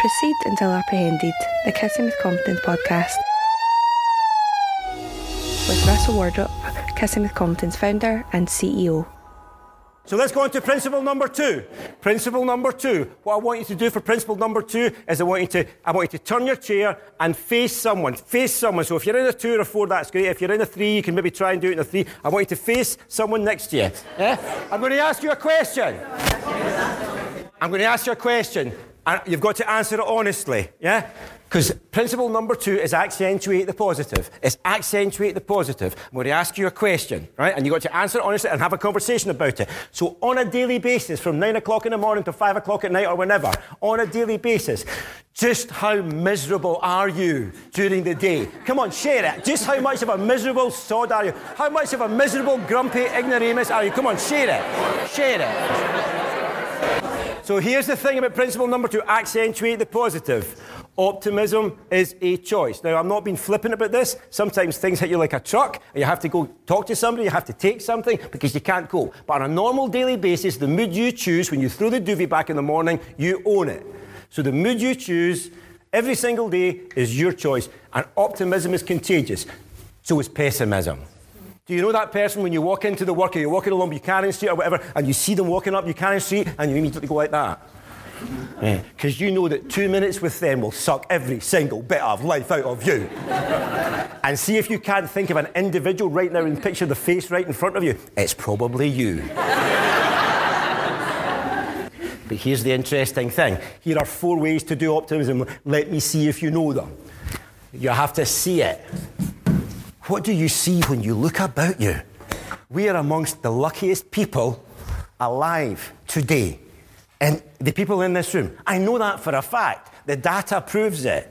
Proceed until Apprehended, the Kissing With Confidence podcast. With Russell Wardrop, Kissing With Confidence founder and CEO. So let's go on to principle number two. Principle number two. What I want you to do for principle number two is I want you to turn your chair and face someone. Face someone. So if you're in a two or a four, that's great. If you're in a three, you can maybe try and do it in a three. I want you to face someone next to you. Yeah? I'm going to ask you a question. And you've got to answer it honestly. Yeah? Because principle number two is accentuate the positive. It's accentuate the positive. I'm going to ask you a question, right? And you've got to answer it honestly and have a conversation about it. So on a daily basis, from 9 o'clock in the morning to 5 o'clock at night or whenever, on a daily basis, just how miserable are you during the day? Come on, share it. Just how much of a miserable sod are you? How much of a miserable, grumpy, ignoramus are you? Come on, share it. So here's the thing about principle number two, accentuate the positive. Optimism is a choice. Now, I'm not being flippant about this. Sometimes things hit you like a truck, and you have to go talk to somebody, you have to take something, because you can't cope. But on a normal daily basis, the mood you choose when you throw the duvet back in the morning, you own it. So the mood you choose every single day is your choice, and optimism is contagious. So is pessimism. Do you know that person when you walk into the work, or you're walking along Buchanan Street or whatever, and you see them walking up Buchanan Street, and you immediately go like that? Because you know that 2 minutes with them will suck every single bit of life out of you. And see if you can't think of an individual right now and picture the face right in front of you. It's probably you. But here's the interesting thing. Here are 4 ways to do optimism. Let me see if you know them. You have to see it. What do you see when you look about you? We are amongst the luckiest people alive today. And the people in this room, I know that for a fact. The data proves it.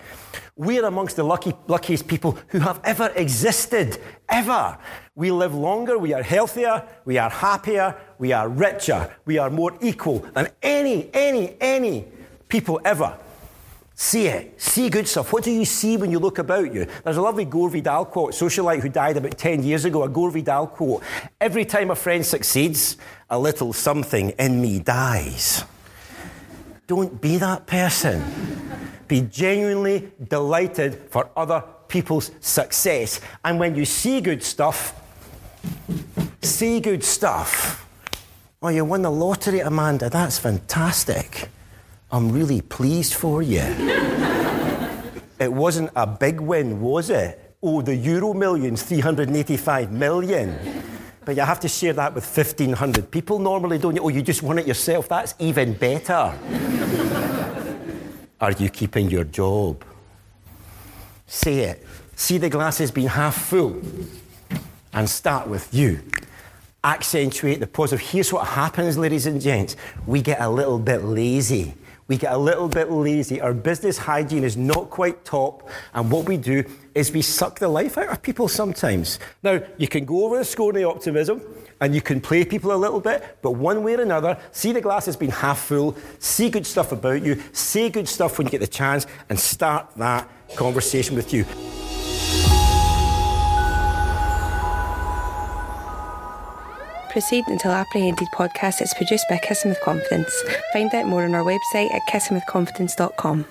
We're amongst the luckiest people who have ever existed, ever. We live longer, we are healthier, we are happier, we are richer, we are more equal than any people ever. See it. See good stuff. What do you see when you look about you? There's a lovely Gore Vidal quote, socialite who died about 10 years ago, a Gore Vidal quote. Every time a friend succeeds, a little something in me dies. Don't be that person. Be genuinely delighted for other people's success. And when you see good stuff. Oh, you won the lottery, Amanda. That's fantastic. I'm really pleased for you. It wasn't a big win, was it? Oh, the Euro Millions, 385 million. But you have to share that with 1,500 people normally, don't you? Oh, you just won it yourself. That's even better. Are you keeping your job? Say it. See the glasses being half full. And start with you. Accentuate the positive. Here's what happens, ladies and gents. We get a little bit lazy. Our business hygiene is not quite top. And what we do is we suck the life out of people sometimes. Now, you can go over the score in the optimism and you can play people a little bit, but one way or another, see the glass has been half full, see good stuff about you, say good stuff when you get the chance, and start that conversation with you. Proceed until Apprehended podcast is produced by Kissing With Confidence. Find out more on our website at kissingwithconfidence.com.